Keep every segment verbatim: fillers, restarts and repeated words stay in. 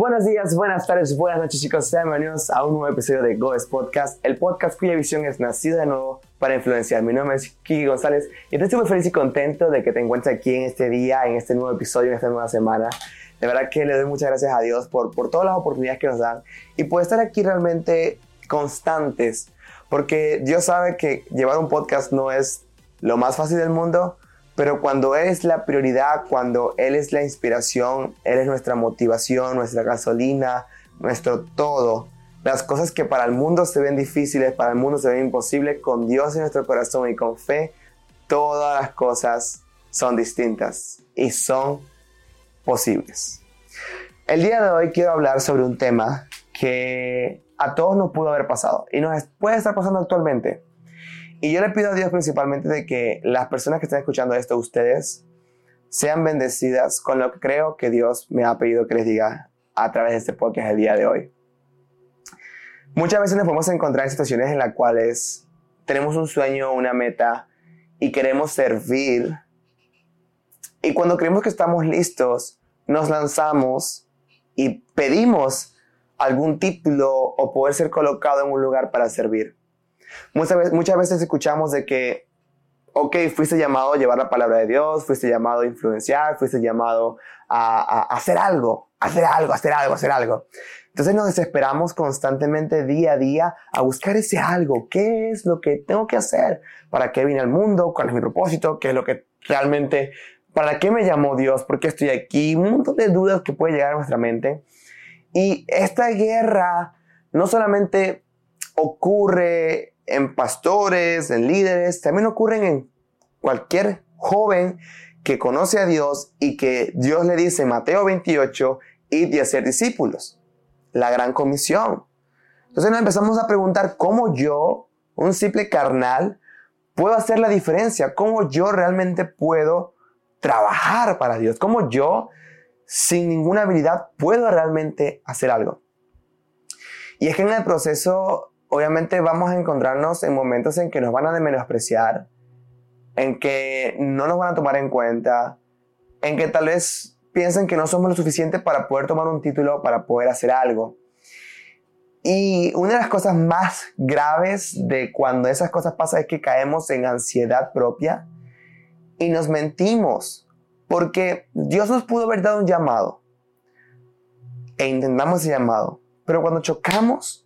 Buenos días, buenas tardes, buenas noches, chicos. Sean bienvenidos a un nuevo episodio de Goes Podcast, el podcast cuya visión es nacida de nuevo para influenciar. Mi nombre es Kiki González y te estoy muy feliz y contento de que te encuentres aquí en este día, en este nuevo episodio, en esta nueva semana. De verdad que le doy muchas gracias a Dios por, por todas las oportunidades que nos dan y por estar aquí realmente constantes, porque Dios sabe que llevar un podcast no es lo más fácil del mundo, pero cuando Él es la prioridad, cuando Él es la inspiración, Él es nuestra motivación, nuestra gasolina, nuestro todo. Las cosas que para el mundo se ven difíciles, para el mundo se ven imposibles, con Dios en nuestro corazón y con fe, todas las cosas son distintas y son posibles. El día de hoy quiero hablar sobre un tema que a todos nos pudo haber pasado y nos puede estar pasando actualmente. Y yo le pido a Dios principalmente de que las personas que están escuchando esto, ustedes, sean bendecidas con lo que creo que Dios me ha pedido que les diga a través de este podcast el día de hoy. Muchas veces nos podemos encontrar en situaciones en las cuales tenemos un sueño, una meta y queremos servir. Y cuando creemos que estamos listos, nos lanzamos y pedimos algún título o poder ser colocado en un lugar para servir. Muchas veces, muchas veces escuchamos de que, ok, fuiste llamado a llevar la palabra de Dios, fuiste llamado a influenciar, fuiste llamado a, a, a hacer algo, hacer algo, hacer algo, hacer algo. Entonces nos desesperamos constantemente día a día a buscar ese algo. ¿Qué es lo que tengo que hacer? ¿Para qué vine al mundo? ¿Cuál es mi propósito? ¿Qué es lo que realmente, para qué me llamó Dios? ¿Por qué estoy aquí? Un montón de dudas que puede llegar a nuestra mente. Y esta guerra no solamente ocurre en pastores, en líderes, también ocurren en cualquier joven que conoce a Dios y que Dios le dice en Mateo veintiocho, id y hacer discípulos, la gran comisión. Entonces nos empezamos a preguntar cómo yo, un simple carnal, puedo hacer la diferencia, cómo yo realmente puedo trabajar para Dios, cómo yo, sin ninguna habilidad, puedo realmente hacer algo. Y es que en el proceso, obviamente vamos a encontrarnos en momentos en que nos van a menospreciar, en que no nos van a tomar en cuenta, en que tal vez piensen que no somos lo suficiente para poder tomar un título, para poder hacer algo. Y una de las cosas más graves de cuando esas cosas pasan es que caemos en ansiedad propia y nos mentimos, porque Dios nos pudo haber dado un llamado e intentamos ese llamado, pero cuando chocamos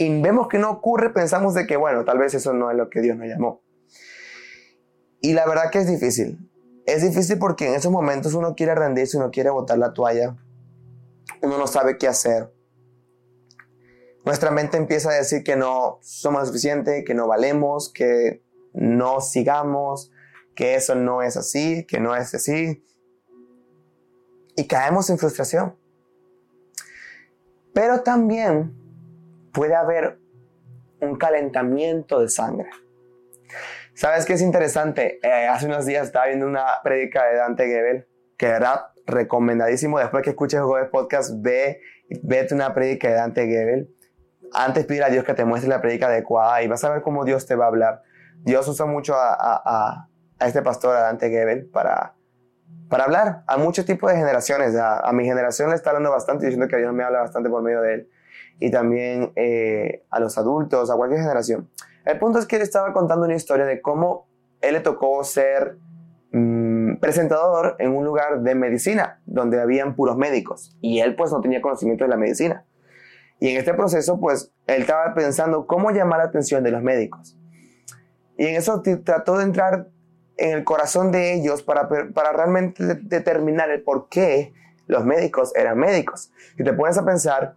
y vemos que no ocurre, pensamos de que, bueno, tal vez eso no es lo que Dios nos llamó. Y la verdad que es difícil. Es difícil porque en esos momentos uno quiere rendirse, uno quiere botar la toalla. Uno no sabe qué hacer. Nuestra mente empieza a decir que no somos suficientes, que no valemos, que no sigamos, que eso no es así, que no es así. Y caemos en frustración. Pero también puede haber un calentamiento de sangre. ¿Sabes qué es interesante? Eh, hace unos días estaba viendo una prédica de Dante Gebel, que de verdad, recomendadísimo. Después que escuches Goes Podcast, ve, vete una prédica de Dante Gebel. Antes pide a Dios que te muestre la prédica adecuada y vas a ver cómo Dios te va a hablar. Dios usa mucho a, a, a este pastor, a Dante Gebel, para, para hablar a muchos tipos de generaciones. A, a mi generación le está hablando bastante, diciendo que Dios me habla bastante por medio de él. Y también eh, a los adultos, a cualquier generación. El punto es que él estaba contando una historia de cómo él le tocó ser mmm, presentador en un lugar de medicina, donde habían puros médicos. Y él pues no tenía conocimiento de la medicina. Y en este proceso pues él estaba pensando cómo llamar la atención de los médicos. Y en eso t- trató de entrar en el corazón de ellos para, para realmente de- determinar el por qué los médicos eran médicos. Y te pones a pensar,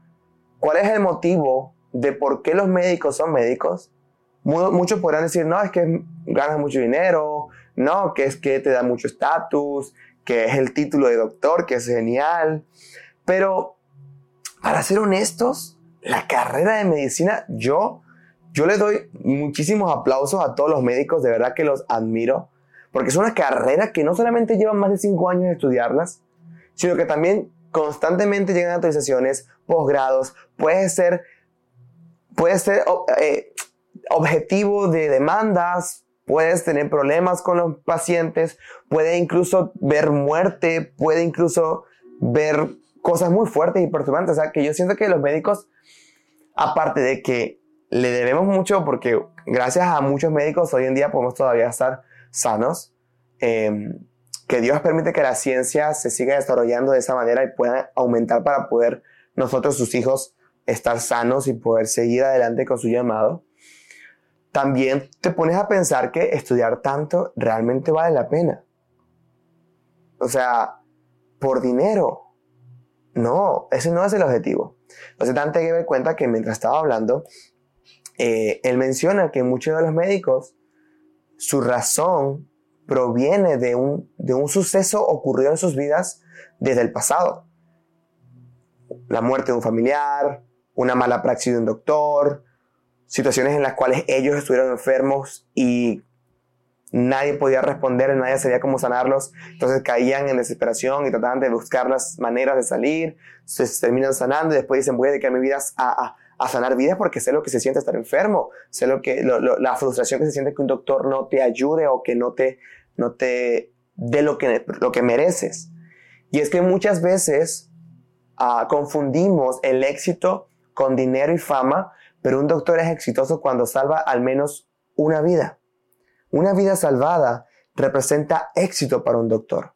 ¿cuál es el motivo de por qué los médicos son médicos? Muchos podrán decir, no, es que ganas mucho dinero, no, que es que te da mucho estatus, que es el título de doctor, que es genial. Pero, para ser honestos, la carrera de medicina, yo, yo le doy muchísimos aplausos a todos los médicos, de verdad que los admiro, porque es una carrera que no solamente llevan más de cinco años de estudiarlas, sino que también constantemente llegan actualizaciones, posgrados, puede ser, puede ser eh, objetivo de demandas, puedes tener problemas con los pacientes, puede incluso ver muerte, puede incluso ver cosas muy fuertes y perturbantes. O sea, que yo siento que los médicos, aparte de que le debemos mucho, porque gracias a muchos médicos hoy en día podemos todavía estar sanos, eh, que Dios permite que la ciencia se siga desarrollando de esa manera y pueda aumentar para poder nosotros, sus hijos, estar sanos y poder seguir adelante con su llamado. También te pones a pensar que estudiar tanto realmente vale la pena. O sea, por dinero. No, ese no es el objetivo. Entonces Dante Gebel cuenta que mientras estaba hablando, eh, él menciona que muchos de los médicos, su razón proviene de un, de un suceso ocurrido en sus vidas desde el pasado. La muerte de un familiar, una mala praxis de un doctor, situaciones en las cuales ellos estuvieron enfermos y nadie podía responder, nadie sabía cómo sanarlos, entonces caían en desesperación y trataban de buscar las maneras de salir, se terminan sanando y después dicen, voy a dedicar mi vida a, a, a sanar vidas porque sé lo que se siente estar enfermo, sé lo que, lo, lo, la frustración que se siente que un doctor no te ayude o que no te, no te dé lo que, lo que mereces. Y es que muchas veces uh, confundimos el éxito con dinero y fama, pero un doctor es exitoso cuando salva al menos una vida. Una vida salvada representa éxito para un doctor.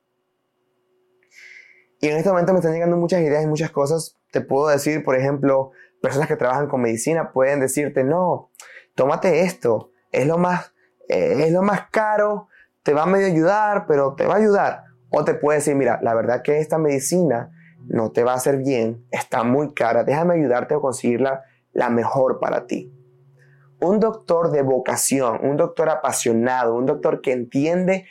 Y en este momento me están llegando muchas ideas y muchas cosas. Te puedo decir, por ejemplo, personas que trabajan con medicina pueden decirte, no, tómate esto, es lo más, eh, es lo más caro, te va a medio ayudar, pero te va a ayudar. O te puede decir, mira, la verdad que esta medicina no te va a hacer bien, está muy cara, déjame ayudarte a conseguirla la mejor para ti. Un doctor de vocación, un doctor apasionado, un doctor que entiende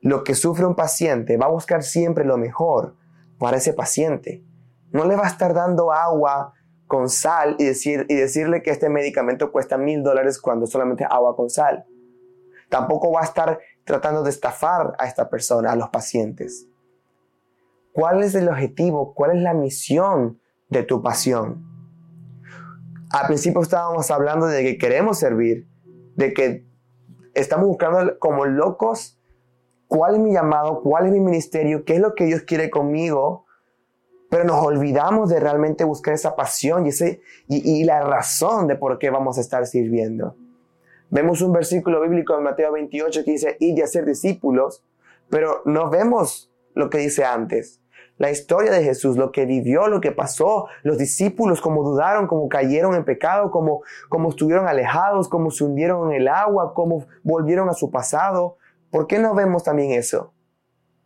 lo que sufre un paciente, va a buscar siempre lo mejor para ese paciente. No le va a estar dando agua con sal y, decir, y decirle que este medicamento cuesta mil dólares cuando es solamente agua con sal. Tampoco va a estar tratando de estafar a esta persona, a los pacientes. ¿Cuál es el objetivo? ¿Cuál es la misión de tu pasión? Al principio estábamos hablando de que queremos servir, de que estamos buscando como locos cuál es mi llamado, cuál es mi ministerio, qué es lo que Dios quiere conmigo, pero nos olvidamos de realmente buscar esa pasión y, ese, y, y la razón de por qué vamos a estar sirviendo. Vemos un versículo bíblico en Mateo veintiocho que dice, id y hacer discípulos, pero no vemos lo que dice antes. La historia de Jesús, lo que vivió, lo que pasó, los discípulos, cómo dudaron, cómo cayeron en pecado, cómo, cómo estuvieron alejados, cómo se hundieron en el agua, cómo volvieron a su pasado. ¿Por qué no vemos también eso?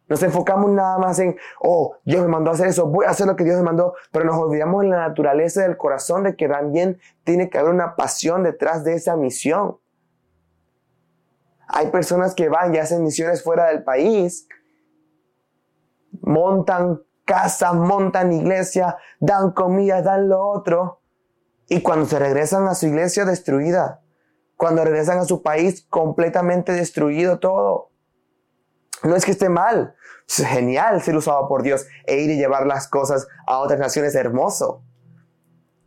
Nos enfocamos nada más en, oh, Dios me mandó a hacer eso, voy a hacer lo que Dios me mandó, pero nos olvidamos de la naturaleza del corazón, de que también tiene que haber una pasión detrás de esa misión. Hay personas que van y hacen misiones fuera del país, montan casas, montan iglesias, dan comida, dan lo otro. Y cuando se regresan a su iglesia destruida, cuando regresan a su país completamente destruido todo. No es que esté mal, es genial ser usado por Dios e ir y llevar las cosas a otras naciones, hermoso.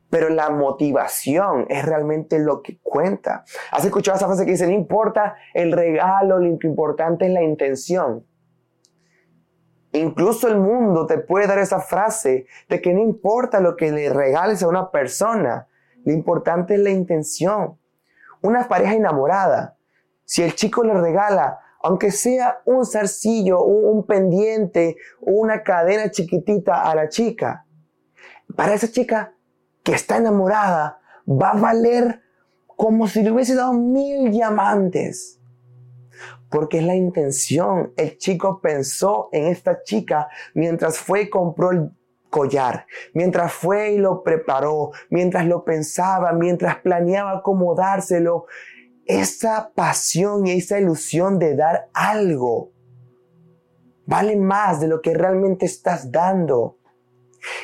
Pero la motivación es realmente lo que cuenta. ¿Has escuchado esa frase que dice, no importa el regalo, lo importante es la intención? Incluso el mundo te puede dar esa frase de que no importa lo que le regales a una persona, lo importante es la intención. Una pareja enamorada, si el chico le regala, aunque sea un zarcillo, un, un pendiente, una cadena chiquitita a la chica, para esa chica que está enamorada va a valer como si le hubiese dado mil diamantes. Porque es la intención. El chico pensó en esta chica mientras fue y compró el collar, mientras fue y lo preparó, mientras lo pensaba, mientras planeaba cómo dárselo. Esa pasión y esa ilusión de dar algo vale más de lo que realmente estás dando.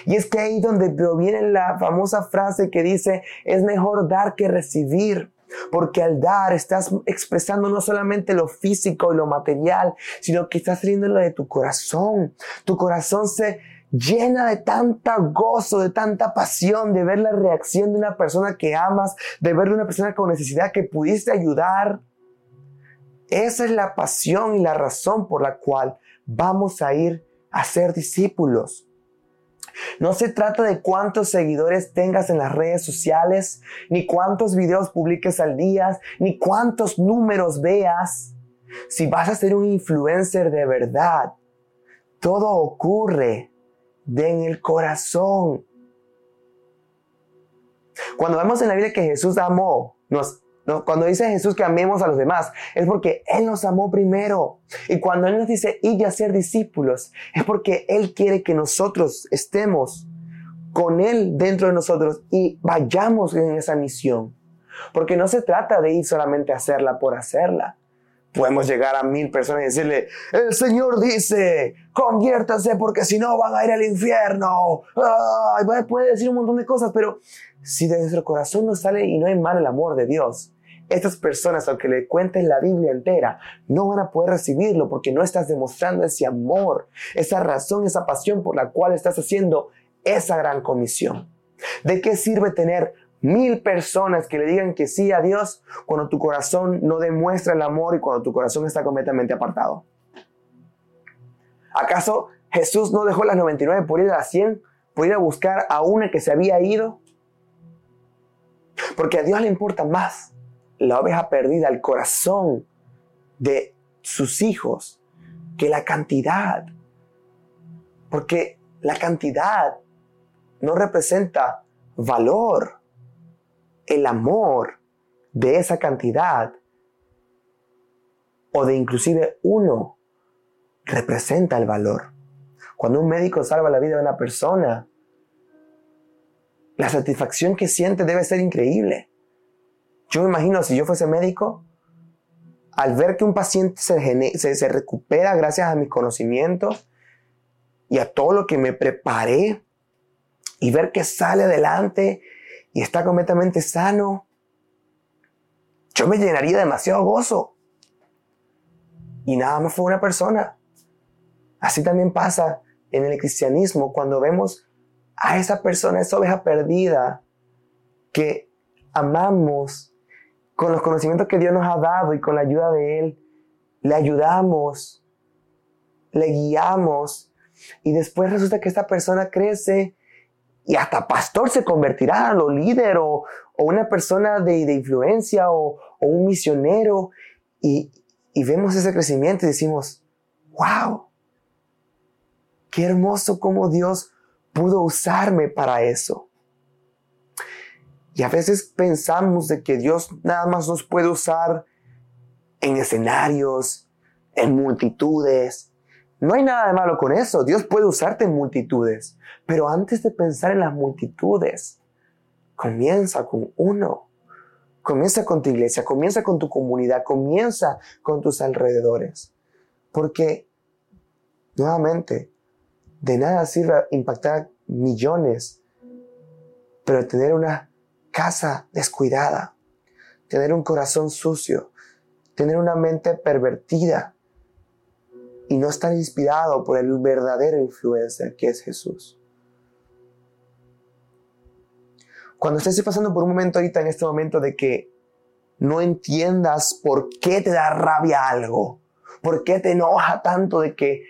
Y es que ahí donde proviene la famosa frase que dice, es mejor dar que recibir. Porque al dar estás expresando no solamente lo físico y lo material, sino que estás riendo lo de tu corazón. Tu corazón se llena de tanta gozo, de tanta pasión, de ver la reacción de una persona que amas, de ver una persona con necesidad que pudiste ayudar. Esa es la pasión y la razón por la cual vamos a ir a ser discípulos. No se trata de cuántos seguidores tengas en las redes sociales, ni cuántos videos publiques al día, ni cuántos números veas. Si vas a ser un influencer de verdad, todo ocurre de en el corazón. Cuando vemos en la Biblia que Jesús amó, nos, nos, cuando dice Jesús que amemos a los demás, es porque Él nos amó primero. Y cuando Él nos dice, id y hacer discípulos, es porque Él quiere que nosotros estemos con Él dentro de nosotros y vayamos en esa misión. Porque no se trata de ir solamente a hacerla por hacerla. Podemos llegar a mil personas y decirle, el Señor dice, conviértanse porque si no van a ir al infierno. Ay, puede decir un montón de cosas, pero si de nuestro corazón no sale y no hay mal el amor de Dios, estas personas, aunque le cuentes la Biblia entera, no van a poder recibirlo porque no estás demostrando ese amor, esa razón, esa pasión por la cual estás haciendo esa gran comisión. ¿De qué sirve tener mil personas que le digan que sí a Dios cuando tu corazón no demuestra el amor y cuando tu corazón está completamente apartado? ¿Acaso Jesús no dejó las noventa y nueve por ir a las cien? ¿Por ir a buscar a una que se había ido? Porque a Dios le importa más la oveja perdida, el corazón de sus hijos, que la cantidad. Porque la cantidad no representa valor. El amor de esa cantidad o de inclusive uno representa el valor. Cuando un médico salva la vida de una persona, la satisfacción que siente debe ser increíble. Yo me imagino, si yo fuese médico, al ver que un paciente se, gene- se, se recupera gracias a mis conocimientos y a todo lo que me preparé y ver que sale adelante y está completamente sano, yo me llenaría de demasiado gozo. Y nada más fue una persona. Así también pasa en el cristianismo, cuando vemos a esa persona, esa oveja perdida, que amamos con los conocimientos que Dios nos ha dado y con la ayuda de Él, le ayudamos, le guiamos, y después resulta que esta persona crece y hasta pastor se convertirá, o líder, o, o una persona de, de influencia, o, o un misionero. Y, y vemos ese crecimiento y decimos, wow, qué hermoso cómo Dios pudo usarme para eso. Y a veces pensamos de que Dios nada más nos puede usar en escenarios, en multitudes. No hay nada de malo con eso. Dios puede usarte en multitudes. Pero antes de pensar en las multitudes, comienza con uno. Comienza con tu iglesia, comienza con tu comunidad, comienza con tus alrededores. Porque, nuevamente, de nada sirve impactar millones, pero tener una casa descuidada, tener un corazón sucio, tener una mente pervertida, y no estar inspirado por el verdadero influencer que es Jesús. Cuando estés pasando por un momento ahorita, en este momento de que no entiendas por qué te da rabia algo, por qué te enoja tanto de que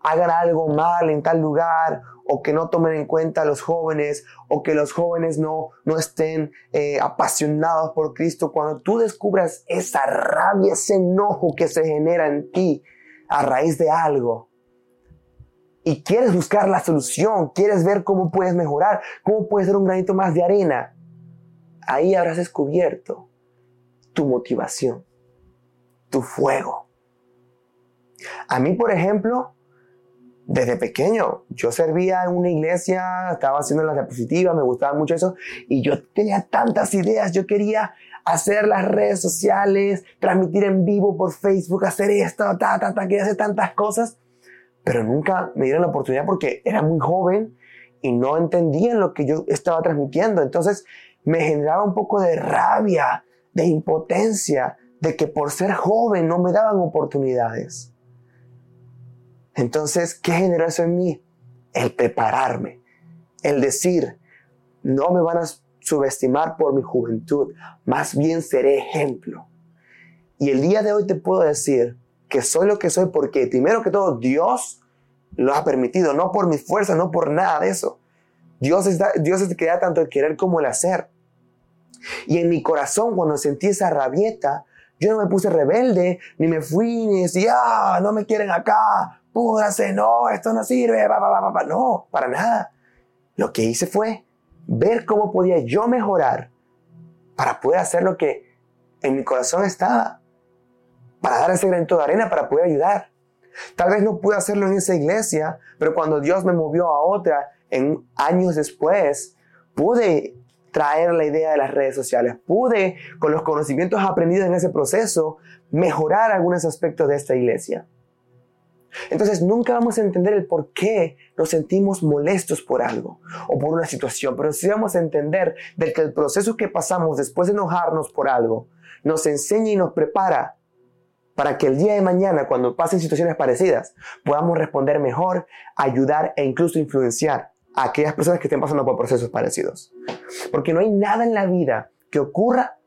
hagan algo mal en tal lugar, o que no tomen en cuenta a los jóvenes, o que los jóvenes no, no estén eh, apasionados por Cristo, cuando tú descubras esa rabia, ese enojo que se genera en ti, a raíz de algo, y quieres buscar la solución, quieres ver cómo puedes mejorar, cómo puedes ser un granito más de arena, ahí habrás descubierto tu motivación, tu fuego. A mí, por ejemplo, desde pequeño, yo servía en una iglesia, estaba haciendo las diapositivas, me gustaba mucho eso, y yo tenía tantas ideas, yo quería hacer las redes sociales, transmitir en vivo por Facebook, hacer esto, ta, ta, ta, quería hacer tantas cosas, pero nunca me dieron la oportunidad porque era muy joven y no entendían lo que yo estaba transmitiendo. Entonces me generaba un poco de rabia, de impotencia, de que por ser joven no me daban oportunidades. Entonces, ¿qué generó eso en mí? El prepararme, el decir, no me van a subestimar por mi juventud, más bien seré ejemplo. Y el día de hoy te puedo decir que soy lo que soy porque, primero que todo, Dios lo ha permitido, no por mis fuerzas, no por nada de eso, Dios, está, Dios te queda tanto el querer como el hacer. Y en mi corazón, cuando sentí esa rabieta, yo no me puse rebelde, ni me fui, ni decía, ah, no me quieren acá, púdrase, no, esto no sirve, pa, pa, pa, pa. No, para nada. Lo que hice fue ver cómo podía yo mejorar para poder hacer lo que en mi corazón estaba, para dar ese granito de arena, para poder ayudar. Tal vez no pude hacerlo en esa iglesia, pero cuando Dios me movió a otra, en años después, pude traer la idea de las redes sociales. Pude, con los conocimientos aprendidos en ese proceso, mejorar algunos aspectos de esta iglesia. Entonces, nunca vamos a entender el por qué nos sentimos molestos por algo o por una situación, pero sí vamos a entender de que el proceso que pasamos después de enojarnos por algo nos enseña y nos prepara para que el día de mañana, cuando pasen situaciones parecidas, podamos responder mejor, ayudar e incluso influenciar a aquellas personas que estén pasando por procesos parecidos. Porque no hay nada en la vida que ocurra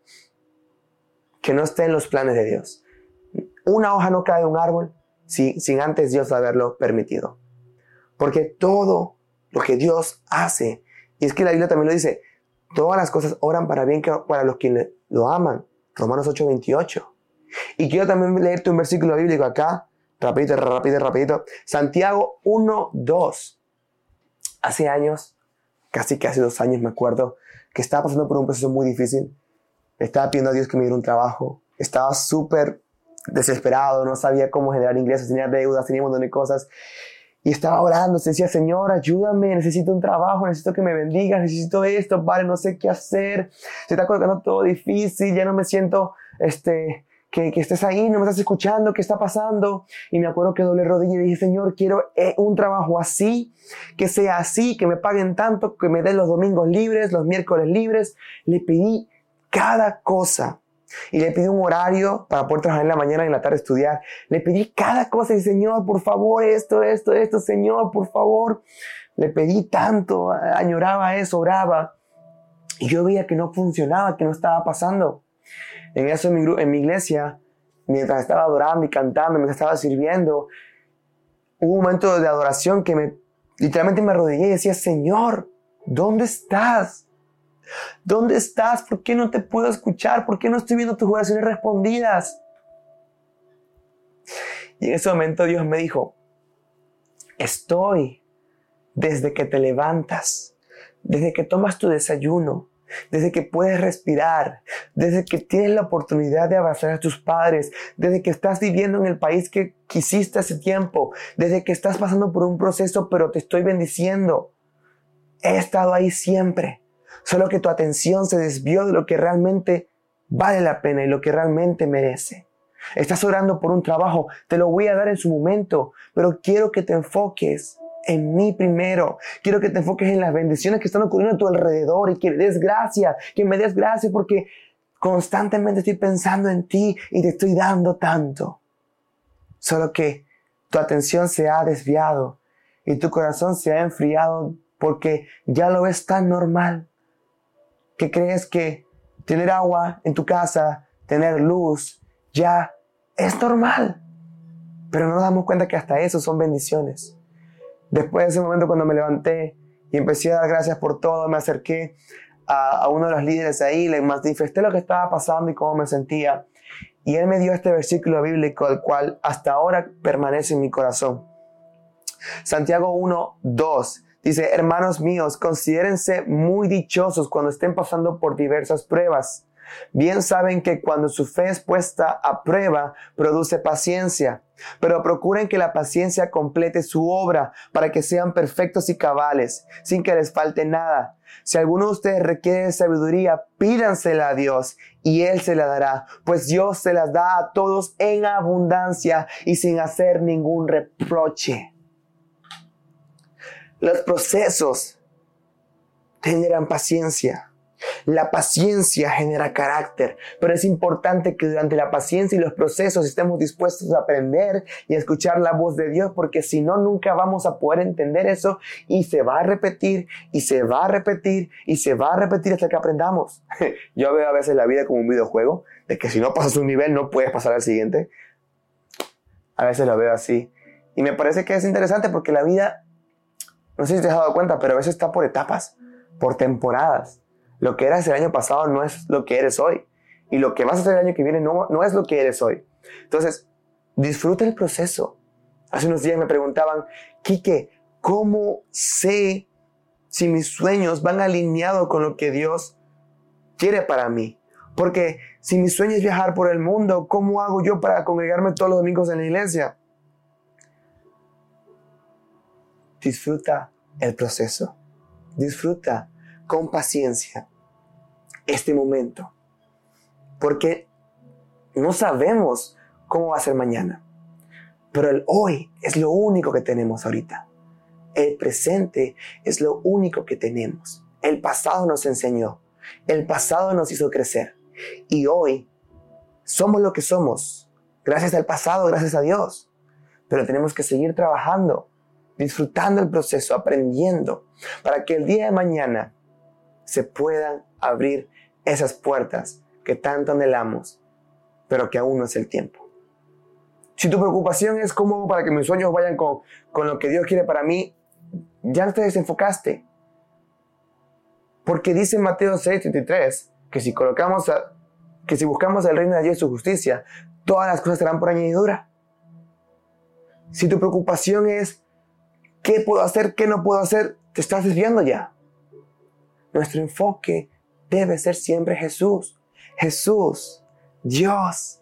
que no esté en los planes de Dios. Una hoja no cae de un árbol si, sin antes Dios haberlo permitido. Porque todo lo que Dios hace, y es que la Biblia también lo dice, todas las cosas obran para bien para los que lo aman. Romanos ocho, veintiocho. Y quiero también leerte un versículo bíblico acá, rapidito, rapidito, rapidito. Santiago uno, dos. Hace años, casi casi dos años me acuerdo, que estaba pasando por un proceso muy difícil. Estaba pidiendo a Dios que me diera un trabajo. Estaba súper desesperado, no sabía cómo generar ingresos, tenía deudas, tenía un montón de cosas. Y estaba orando, se decía, Señor, ayúdame, necesito un trabajo, necesito que me bendigas, necesito esto, vale, no sé qué hacer. Se está colocando todo difícil, ya no me siento, este... Que, que estés ahí, no me estás escuchando, ¿qué está pasando? Y me acuerdo que doblé rodilla y dije, Señor, quiero un trabajo así, que sea así, que me paguen tanto, que me den los domingos libres, los miércoles libres. Le pedí cada cosa. Y le pedí un horario para poder trabajar en la mañana y en la tarde estudiar. Le pedí cada cosa y, Señor, por favor, esto, esto, esto, Señor, por favor. Le pedí tanto, añoraba eso, oraba. Y yo veía que no funcionaba, que no estaba pasando. En eso, en mi, en mi iglesia, mientras estaba adorando y cantando, mientras estaba sirviendo, hubo un momento de adoración que me, literalmente me arrodillé y decía, Señor, ¿dónde estás? ¿Dónde estás? ¿Por qué no te puedo escuchar? ¿Por qué no estoy viendo tus oraciones respondidas? Y en ese momento Dios me dijo, estoy desde que te levantas, desde que tomas tu desayuno, desde que puedes respirar, desde que tienes la oportunidad de abrazar a tus padres, desde que estás viviendo en el país que quisiste hace tiempo, desde que estás pasando por un proceso, pero te estoy bendiciendo. He estado ahí siempre, solo que tu atención se desvió de lo que realmente vale la pena y lo que realmente merece. Estás orando por un trabajo, te lo voy a dar en su momento, pero quiero que te enfoques en mí primero. Quiero que te enfoques en las bendiciones que están ocurriendo a tu alrededor y que le des gracias, que me des gracias porque constantemente estoy pensando en ti y te estoy dando tanto. Solo que tu atención se ha desviado y tu corazón se ha enfriado porque ya lo ves tan normal que crees que tener agua en tu casa, tener luz, ya es normal. Pero no nos damos cuenta que hasta eso son bendiciones. Después de ese momento, cuando me levanté y empecé a dar gracias por todo, me acerqué a, a uno de los líderes ahí, le manifesté lo que estaba pasando y cómo me sentía. Y él me dio este versículo bíblico, el cual hasta ahora permanece en mi corazón. Santiago uno, dos. Dice, hermanos míos, considérense muy dichosos cuando estén pasando por diversas pruebas. Bien saben que cuando su fe es puesta a prueba, produce paciencia. Pero procuren que la paciencia complete su obra para que sean perfectos y cabales, sin que les falte nada. Si alguno de ustedes requiere de sabiduría, pídansela a Dios y Él se la dará, pues Dios se las da a todos en abundancia y sin hacer ningún reproche. Los procesos generan paciencia. La paciencia genera carácter, pero es importante que durante la paciencia y los procesos estemos dispuestos a aprender y a escuchar la voz de Dios, porque si no, nunca vamos a poder entender eso y se va a repetir, y se va a repetir, y se va a repetir hasta que aprendamos. Yo veo a veces la vida como un videojuego, de que si no pasas un nivel no puedes pasar al siguiente. A veces lo veo así, y me parece que es interesante porque la vida No sé si te has dado cuenta, pero a veces está por etapas, por temporadas. Lo que eras el año pasado no es lo que eres hoy. Y lo que vas a hacer el año que viene no, no es lo que eres hoy. Entonces, disfruta el proceso. Hace unos días me preguntaban, Quique, ¿cómo sé si mis sueños van alineados con lo que Dios quiere para mí? Porque si mi sueño es viajar por el mundo, ¿cómo hago yo para congregarme todos los domingos en la iglesia? Disfruta el proceso. Disfruta con paciencia este momento. Porque no sabemos cómo va a ser mañana. Pero el hoy es lo único que tenemos ahorita. El presente es lo único que tenemos. El pasado nos enseñó. El pasado nos hizo crecer. Y hoy somos lo que somos. Gracias al pasado, gracias a Dios. Pero tenemos que seguir trabajando, disfrutando el proceso, aprendiendo, para que el día de mañana se puedan abrir esas puertas que tanto anhelamos, pero que aún no es el tiempo. Si tu preocupación es cómo para que mis sueños vayan con, con lo que Dios quiere para mí, ya te desenfocaste. Porque dice en Mateo seis, treinta y tres, que si, colocamos a, que si buscamos el reino de Dios y su justicia, todas las cosas serán por añadidura. Si tu preocupación es qué puedo hacer, qué no puedo hacer, te estás desviando ya. Nuestro enfoque debe ser siempre Jesús. Jesús, Dios,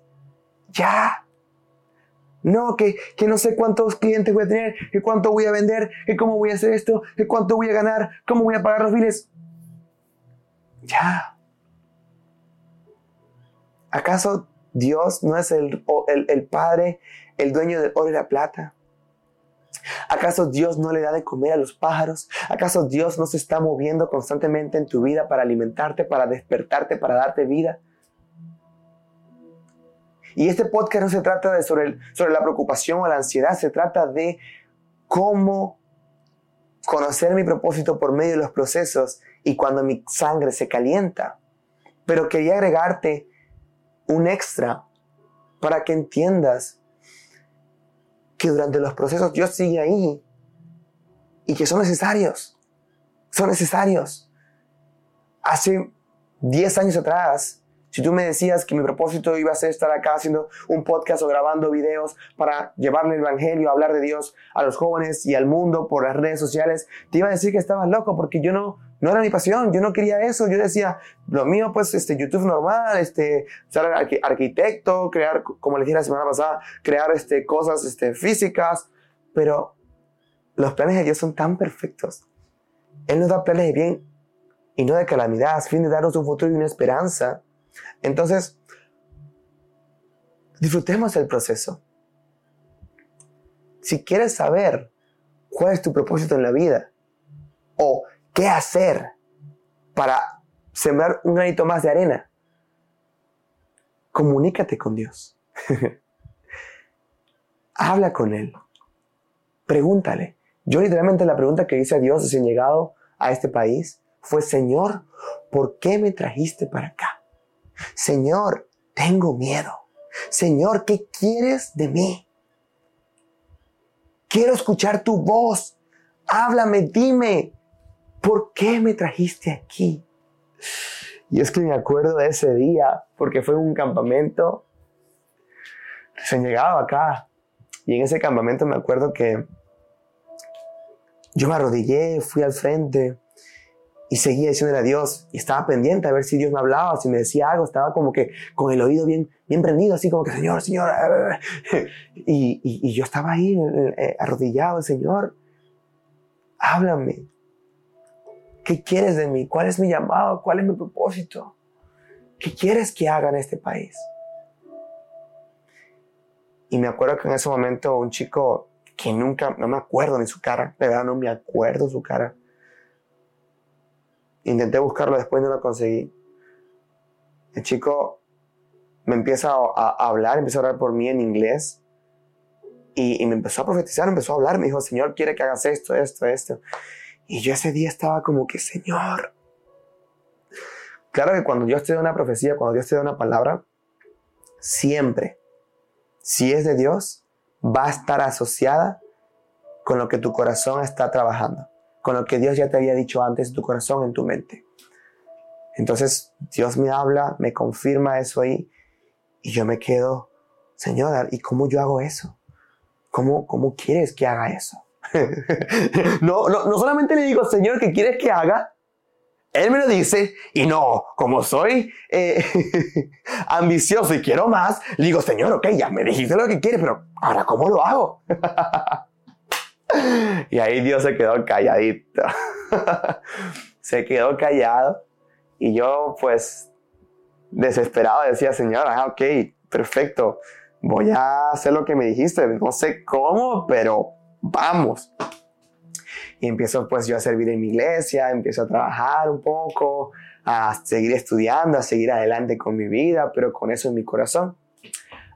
ya. No, que, que no sé cuántos clientes voy a tener, que cuánto voy a vender, que cómo voy a hacer esto, que cuánto voy a ganar, cómo voy a pagar los biles. Ya. ¿Acaso Dios no es el, el, el Padre, el dueño del oro y la plata? ¿Acaso Dios no le da de comer a los pájaros? ¿Acaso Dios no se está moviendo constantemente en tu vida para alimentarte, para despertarte, para darte vida? Y este podcast no se trata de sobre, el, sobre la preocupación o la ansiedad, se trata de cómo conocer mi propósito por medio de los procesos y cuando mi sangre se calienta. Pero quería agregarte un extra para que entiendas que durante los procesos Dios sigue ahí y que son necesarios, son necesarios. Hace diez años atrás, si tú me decías que mi propósito iba a ser estar acá haciendo un podcast o grabando videos para llevarle el evangelio, hablar de Dios a los jóvenes y al mundo por las redes sociales, te iba a decir que estabas loco porque yo no, no era mi pasión, yo no quería eso. Yo decía, lo mío pues este, YouTube normal, este, ser arqu- arquitecto, crear, como les dije la semana pasada, crear este, cosas este, físicas, pero los planes de Dios son tan perfectos. Él nos da planes de bien y no de calamidad, a fin de darnos un futuro y una esperanza. Entonces, disfrutemos el proceso. Si quieres saber cuál es tu propósito en la vida o qué hacer para sembrar un granito más de arena, comunícate con Dios. Habla con Él. Pregúntale. Yo literalmente la pregunta que hice a Dios recién llegado a este país fue, Señor, ¿por qué me trajiste para acá? Señor, tengo miedo. Señor, ¿qué quieres de mí? Quiero escuchar tu voz. Háblame, dime, ¿por qué me trajiste aquí? Y es que me acuerdo de ese día, porque fue un campamento. Recién llegado acá. Y en ese campamento me acuerdo que yo me arrodillé, fui al frente. Y seguía diciéndole a Dios, y estaba pendiente a ver si Dios me hablaba, si me decía algo, estaba como que con el oído bien, bien prendido, así como que, Señor, Señor. Y, y, y yo estaba ahí, arrodillado, Señor, háblame. ¿Qué quieres de mí? ¿Cuál es mi llamado? ¿Cuál es mi propósito? ¿Qué quieres que haga en este país? Y me acuerdo que en ese momento un chico que nunca, no me acuerdo ni su cara, de verdad no me acuerdo su cara, intenté buscarlo, después no lo conseguí. El chico me empieza a, a hablar, empezó a hablar por mí en inglés y, y me empezó a profetizar, empezó a hablar. Me dijo, Señor, quiere que hagas esto, esto, esto. Y yo ese día estaba como que, Señor. Claro que cuando Dios te da una profecía, cuando Dios te da una palabra, siempre, si es de Dios, va a estar asociada con lo que tu corazón está trabajando. con lo que Dios ya te había dicho antes en tu corazón, en tu mente. Entonces Dios me habla, me confirma eso ahí y yo me quedo, Señor, ¿y cómo yo hago eso? ¿Cómo, cómo quieres que haga eso? no, no, no solamente le digo, Señor, ¿qué quieres que haga? Él me lo dice y no, como soy eh, ambicioso y quiero más, le digo, Señor, ok, ya me dijiste lo que quieres, pero ahora ¿cómo lo hago? Y ahí Dios se quedó calladito. Se quedó callado y yo pues desesperado decía, Señor, ah, ok, perfecto, voy a hacer lo que me dijiste, no sé cómo, pero vamos. Y empiezo pues yo a servir en mi iglesia, empiezo a trabajar un poco, a seguir estudiando, a seguir adelante con mi vida, pero con eso en mi corazón.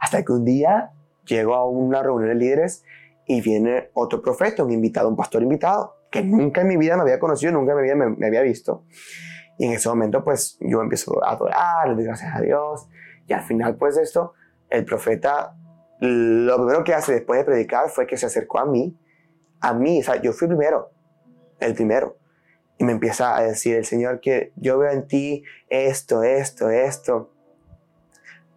Hasta que un día llego a una reunión de líderes y viene otro profeta, un invitado, un pastor invitado, que nunca en mi vida me había conocido, nunca en mi vida me, me había visto. Y en ese momento pues yo empiezo a adorar, le doy gracias a Dios. Y al final pues de esto, el profeta lo primero que hace después de predicar fue que se acercó a mí, a mí, o sea, yo fui primero, el primero. Y me empieza a decir el Señor que yo veo en ti esto, esto, esto.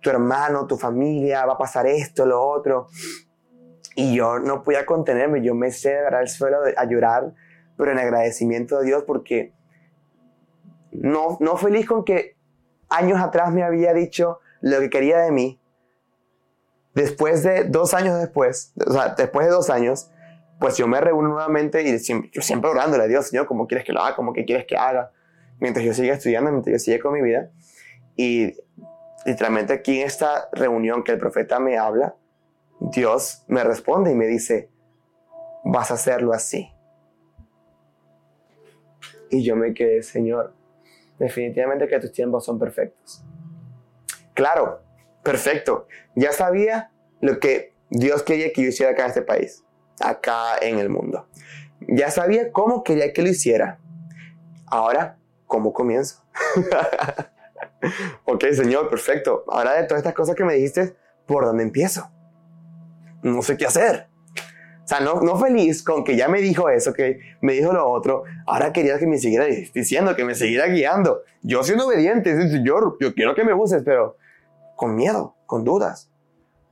Tu hermano, tu familia, va a pasar esto, lo otro. Y yo no podía contenerme, yo me hice dar al suelo a llorar, pero en agradecimiento a Dios porque no, no feliz con que años atrás me había dicho lo que quería de mí. Después de dos años después, o sea, después de dos años, pues yo me reúno nuevamente y siempre, yo siempre orándole a Dios, Señor, ¿cómo quieres que lo haga? ¿Cómo que quieres que haga? Mientras yo siga estudiando, mientras yo siga con mi vida. Y literalmente aquí en esta reunión que el profeta me habla, Dios me responde y me dice, vas a hacerlo así. Y yo me quedé, Señor, definitivamente que tus tiempos son perfectos. Claro, perfecto. Ya sabía lo que Dios quería que yo hiciera acá en este país, acá en el mundo. Ya sabía cómo quería que lo hiciera. Ahora, ¿cómo comienzo? Ok, Señor, perfecto. Ahora de todas estas cosas que me dijiste, ¿por dónde empiezo? No sé qué hacer. O sea, no, no feliz con que ya me dijo eso, que me dijo lo otro. Ahora quería que me siguiera diciendo, que me siguiera guiando. Yo siendo obediente, yo, yo quiero que me uses, pero con miedo, con dudas.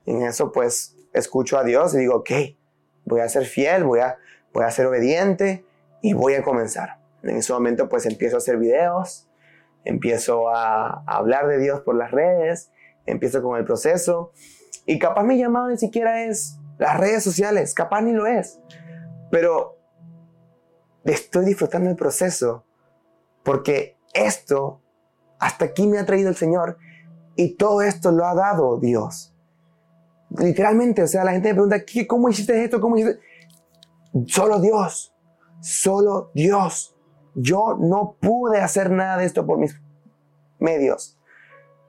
Y en eso, pues, escucho a Dios y digo, ok, voy a ser fiel, voy a, voy a ser obediente y voy a comenzar. En ese momento pues empiezo a hacer videos, empiezo a, a hablar de Dios por las redes, empiezo con el proceso y capaz mi llamado ni siquiera es las redes sociales, capaz ni lo es, pero estoy disfrutando el proceso porque esto hasta aquí me ha traído el Señor y todo esto lo ha dado Dios. Literalmente, o sea, la gente me pregunta, ¿qué, ¿cómo hiciste esto? ¿Cómo hiciste? Solo Dios, solo Dios. Yo no pude hacer nada de esto por mis medios.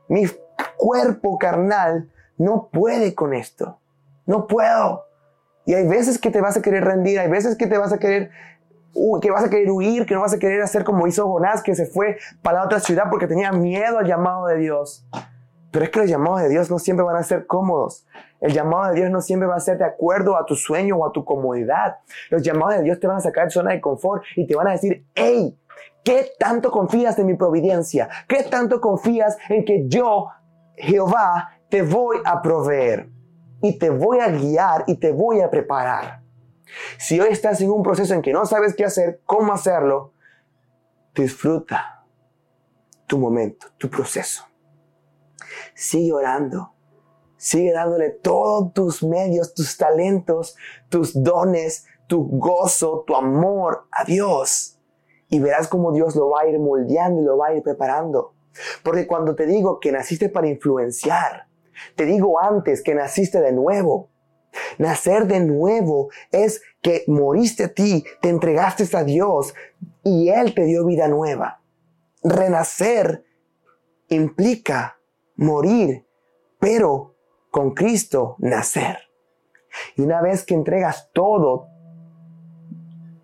Mi cuerpo carnal no puede con esto. No puedo. Y hay veces que te vas a querer rendir, hay veces que te vas a querer, que vas a querer huir, que no vas a querer hacer como hizo Jonás, que se fue para la otra ciudad porque tenía miedo al llamado de Dios. Pero es que los llamados de Dios no siempre van a ser cómodos. El llamado de Dios no siempre va a ser de acuerdo a tu sueño o a tu comodidad. Los llamados de Dios te van a sacar de zona de confort y te van a decir, hey, ¿qué tanto confías en mi providencia? ¿Qué tanto confías en que yo, Jehová, te voy a proveer? Y te voy a guiar y te voy a preparar. Si hoy estás en un proceso en que no sabes qué hacer, cómo hacerlo, disfruta tu momento, tu proceso. Sigue orando, sigue dándole todos tus medios, tus talentos, tus dones, tu gozo, tu amor a Dios. Y verás cómo Dios lo va a ir moldeando y lo va a ir preparando. Porque cuando te digo que naciste para influenciar, te digo antes que naciste de nuevo. Nacer de nuevo es que moriste a ti, te entregaste a Dios y Él te dio vida nueva. Renacer implica morir, pero con Cristo nacer. Y una vez que entregas todo,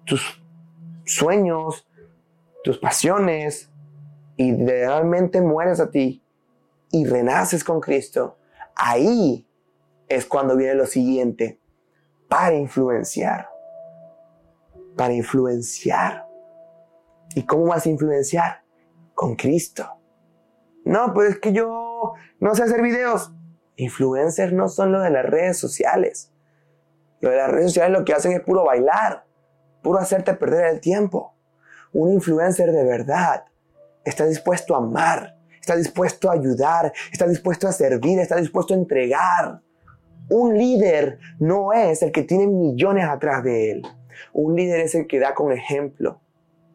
tus sueños, tus pasiones, y realmente mueres a ti y renaces con Cristo, ahí es cuando viene lo siguiente, para influenciar. para influenciar. ¿Y cómo vas a influenciar? Con Cristo. No, pues es que yo no sé hacer videos. Influencers no son lo de las redes sociales. Lo de las redes sociales lo que hacen es puro bailar, puro hacerte perder el tiempo. Un influencer de verdad está dispuesto a amar, está dispuesto a ayudar, está dispuesto a servir, está dispuesto a entregar. Un líder no es el que tiene millones atrás de él. Un líder es el que da con ejemplo,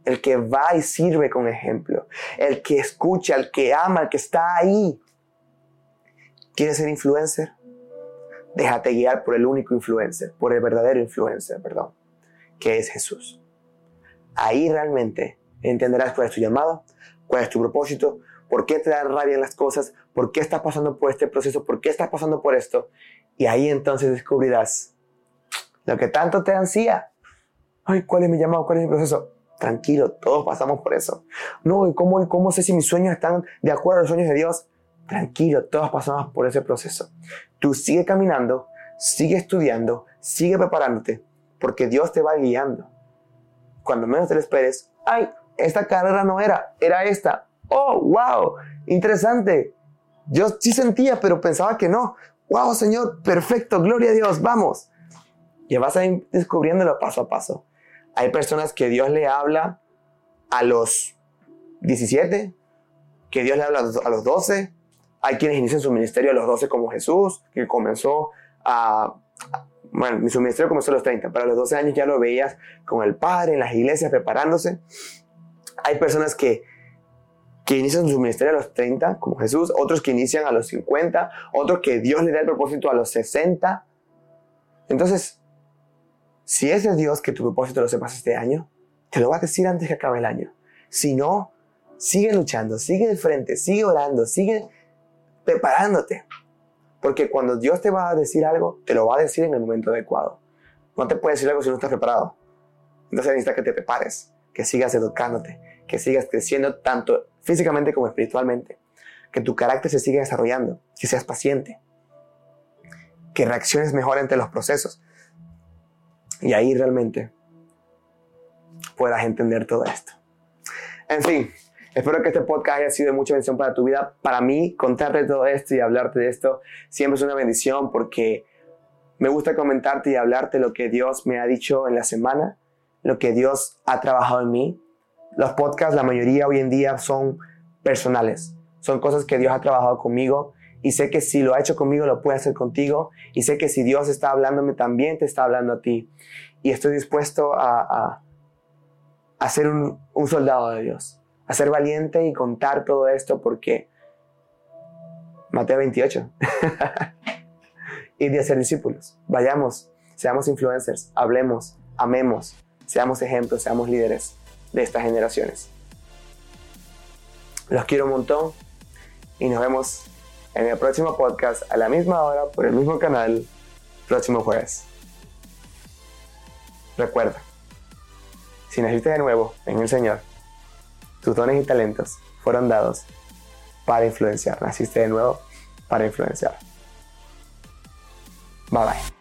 el que va y sirve con ejemplo, el que escucha, el que ama, el que está ahí. ¿Quieres ser influencer? Déjate guiar por el único influencer, por el verdadero influencer, perdón, que es Jesús. Ahí realmente entenderás cuál es tu llamado, cuál es tu propósito, por qué te dan rabia las cosas, por qué estás pasando por este proceso, por qué estás pasando por esto. Y ahí entonces descubrirás lo que tanto te ansía. Ay, ¿cuál es mi llamado? ¿Cuál es mi proceso? Tranquilo, todos pasamos por eso. No, ¿y cómo, y cómo sé si mis sueños están de acuerdo a los sueños de Dios? Tranquilo, todos pasamos por ese proceso. Tú sigue caminando, sigue estudiando, sigue preparándote, porque Dios te va guiando. Cuando menos te lo esperes, ¡ay! Esta carrera no era, era esta. ¡Oh, wow! Interesante. Yo sí sentía, pero pensaba que no. ¡Wow, Señor! Perfecto, gloria a Dios, vamos. Y vas a ir descubriéndolo paso a paso. Hay personas que Dios le habla a los diecisiete, que Dios le habla a los doce. Hay quienes inician su ministerio a los doce como Jesús, que comenzó a... Bueno, su ministerio comenzó a los treinta, pero a los doce años ya lo veías con el Padre, en las iglesias, preparándose. Hay personas que, que inician su ministerio a los treinta, como Jesús, otros que inician a los cincuenta, otros que Dios le da el propósito a los sesenta. Entonces, si es de Dios que tu propósito lo sepas este año, te lo va a decir antes que acabe el año. Si no, sigue luchando, sigue de frente, sigue orando, sigue preparándote. Porque cuando Dios te va a decir algo, te lo va a decir en el momento adecuado. No te puede decir algo si no estás preparado. Entonces necesitas que te prepares, que sigas educándote, que sigas creciendo tanto físicamente como espiritualmente. Que tu carácter se siga desarrollando, que seas paciente. Que reacciones mejor ante los procesos. Y ahí realmente puedas entender todo esto. En fin, espero que este podcast haya sido de mucha bendición para tu vida. Para mí, contarte todo esto y hablarte de esto siempre es una bendición porque me gusta comentarte y hablarte lo que Dios me ha dicho en la semana, lo que Dios ha trabajado en mí. Los podcasts, la mayoría hoy en día son personales. Son cosas que Dios ha trabajado conmigo. Y sé que si lo ha hecho conmigo, lo puede hacer contigo. Y sé que si Dios está hablándome, también te está hablando a ti. Y estoy dispuesto a, a, a ser un, un soldado de Dios. A ser valiente y contar todo esto porque... Mateo veintiocho. Y de hacer discípulos. Vayamos, seamos influencers, hablemos, amemos, seamos ejemplos, seamos líderes de estas generaciones. Los quiero un montón y nos vemos en el próximo podcast, a la misma hora, por el mismo canal, próximo jueves. Recuerda, si naciste de nuevo en el Señor, tus dones y talentos fueron dados para influenciar. Naciste de nuevo para influenciar. Bye bye.